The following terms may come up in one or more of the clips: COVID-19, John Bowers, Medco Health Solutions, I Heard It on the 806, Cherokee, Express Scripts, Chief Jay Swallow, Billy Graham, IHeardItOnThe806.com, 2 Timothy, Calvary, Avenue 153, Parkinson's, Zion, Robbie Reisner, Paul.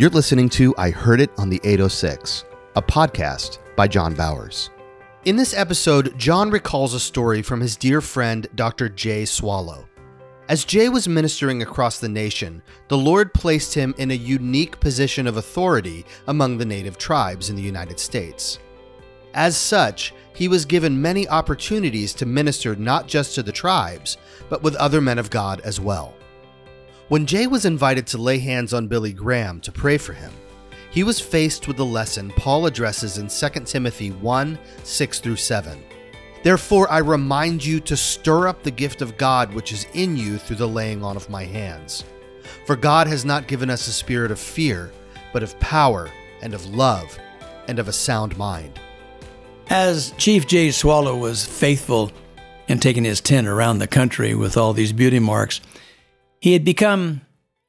You're listening to I Heard It on the 806, a podcast by John Bowers. In this episode, John recalls a story from his dear friend, Dr. Jay Swallow. As Jay was ministering across the nation, the Lord placed him in a unique position of authority among the native tribes in the United States. As such, he was given many opportunities to minister not just to the tribes, but with other men of God as well. When Jay was invited to lay hands on Billy Graham to pray for him, he was faced with the lesson Paul addresses in 2 Timothy 1, 6-7. Therefore I remind you to stir up the gift of God which is in you through the laying on of my hands. For God has not given us a spirit of fear, but of power and of love and of a sound mind. As Chief Jay Swallow was faithful in taking his tent around the country with all these beauty marks, he had become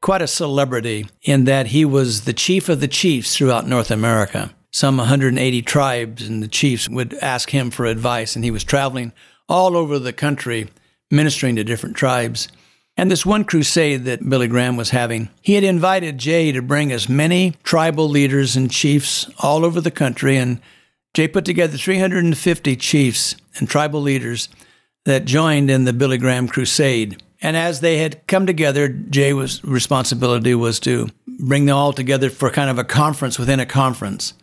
quite a celebrity in that he was the chief of the chiefs throughout North America. Some 180 tribes and the chiefs would ask him for advice, and he was traveling all over the country ministering to different tribes. And this one crusade that Billy Graham was having, he had invited Jay to bring as many tribal leaders and chiefs all over the country, and Jay put together 350 chiefs and tribal leaders that joined in the Billy Graham crusade. And as they had come together, Jay's responsibility was to bring them all together for kind of a conference within a conference.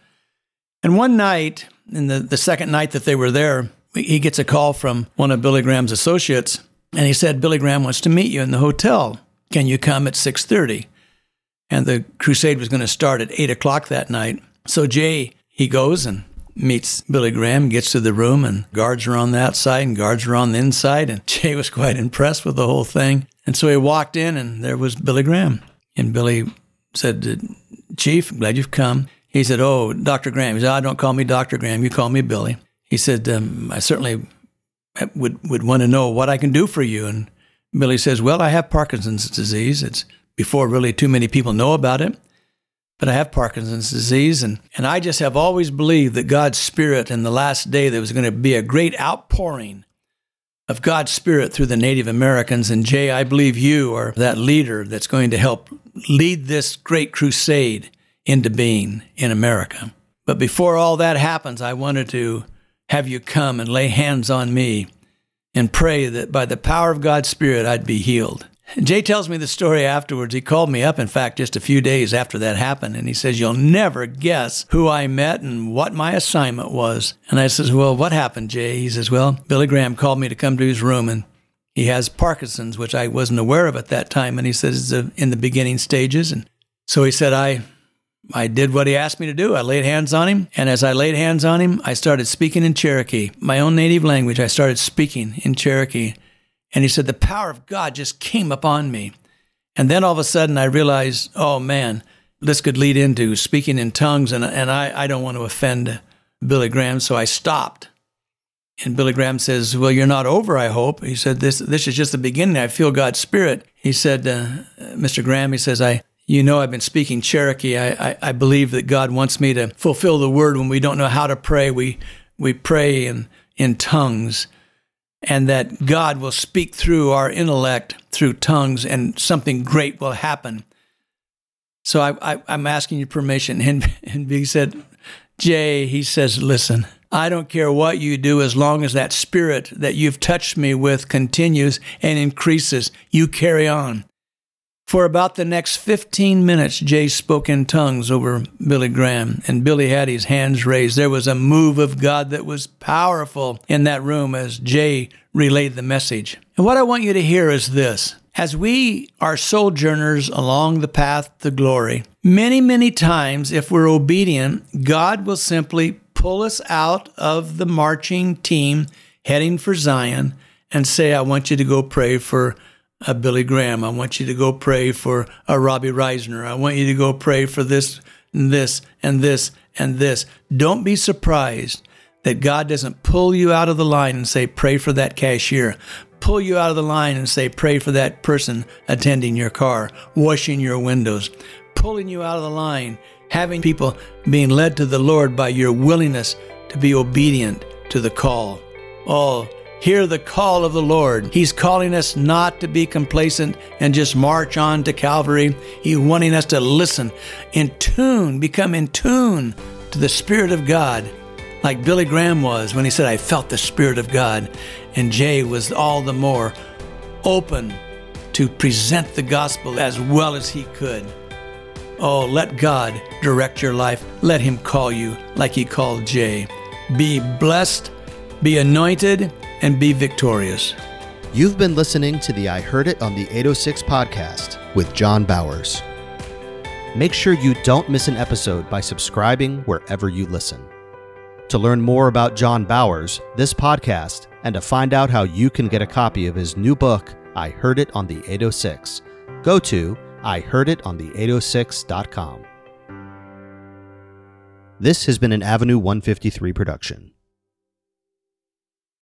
And one night, in the second night that they were there, he gets a call from one of Billy Graham's associates, and he said, Billy Graham wants to meet you in the hotel. Can you come at 6:30? And the crusade was going to start at 8 o'clock that night. So Jay, he goes and meets Billy Graham, gets to the room, and guards are on the outside and guards are on the inside. And Jay was quite impressed with the whole thing. And so he walked in, and there was Billy Graham. And Billy said, Chief, glad you've come. He said, oh, Dr. Graham. He said, oh, don't call me Dr. Graham. You call me Billy. He said, I certainly would want to know what I can do for you. And Billy says, well, I have Parkinson's disease. It's before really too many people know about it. But I have Parkinson's disease, and I just have always believed that God's Spirit in the last day, there was going to be a great outpouring of God's Spirit through the Native Americans. And Jay, I believe you are that leader that's going to help lead this great crusade into being in America. But before all that happens, I wanted to have you come and lay hands on me and pray that by the power of God's Spirit, I'd be healed. Jay tells me the story afterwards. He called me up, in fact, just a few days after that happened, and he says, you'll never guess who I met and what my assignment was. And I says, well, what happened, Jay? He says, well, Billy Graham called me to come to his room, and he has Parkinson's, which I wasn't aware of at that time, and he says it's in the beginning stages. And so he said, I did what he asked me to do. I laid hands on him, and as I laid hands on him, I started speaking in Cherokee, my own native language. I started speaking in Cherokee. And he said, the power of God just came upon me. And then all of a sudden I realized, oh man, this could lead into speaking in tongues, and I don't want to offend Billy Graham, so I stopped. And Billy Graham says, well, you're not over, I hope. He said, this is just the beginning. I feel God's Spirit. He said, Mr. Graham, he says, I've been speaking Cherokee. I believe that God wants me to fulfill the word. When we don't know how to pray, we pray in tongues. And that God will speak through our intellect, through tongues, and something great will happen. So I'm asking you permission. And he said, Jay, he says, listen, I don't care what you do as long as that spirit that you've touched me with continues and increases. You carry on. For about the next 15 minutes, Jay spoke in tongues over Billy Graham, and Billy had his hands raised. There was a move of God that was powerful in that room as Jay relayed the message. And what I want you to hear is this. As we are sojourners along the path to glory, many, many times, if we're obedient, God will simply pull us out of the marching team heading for Zion and say, I want you to go pray for a Billy Graham. I want you to go pray for a Robbie Reisner. I want you to go pray for this and this and this and this. Don't be surprised that God doesn't pull you out of the line and say, pray for that cashier. Pull you out of the line and say, pray for that person attending your car, washing your windows, pulling you out of the line, having people being led to the Lord by your willingness to be obedient to the call. Oh, Hear the call of the Lord. He's calling us not to be complacent and just march on to Calvary. He's wanting us to listen, in tune, become in tune to the Spirit of God, like Billy Graham was when he said, I felt the Spirit of God. And Jay was all the more open to present the gospel as well as he could. Oh, let God direct your life. Let him call you like he called Jay. Be blessed, be anointed, and be victorious. You've been listening to the I Heard It on the 806 podcast with John Bowers. Make sure you don't miss an episode by subscribing wherever you listen. To learn more about John Bowers, this podcast, and to find out how you can get a copy of his new book, I Heard It on the 806, go to IHeardItOnThe806.com. This has been an Avenue 153 production.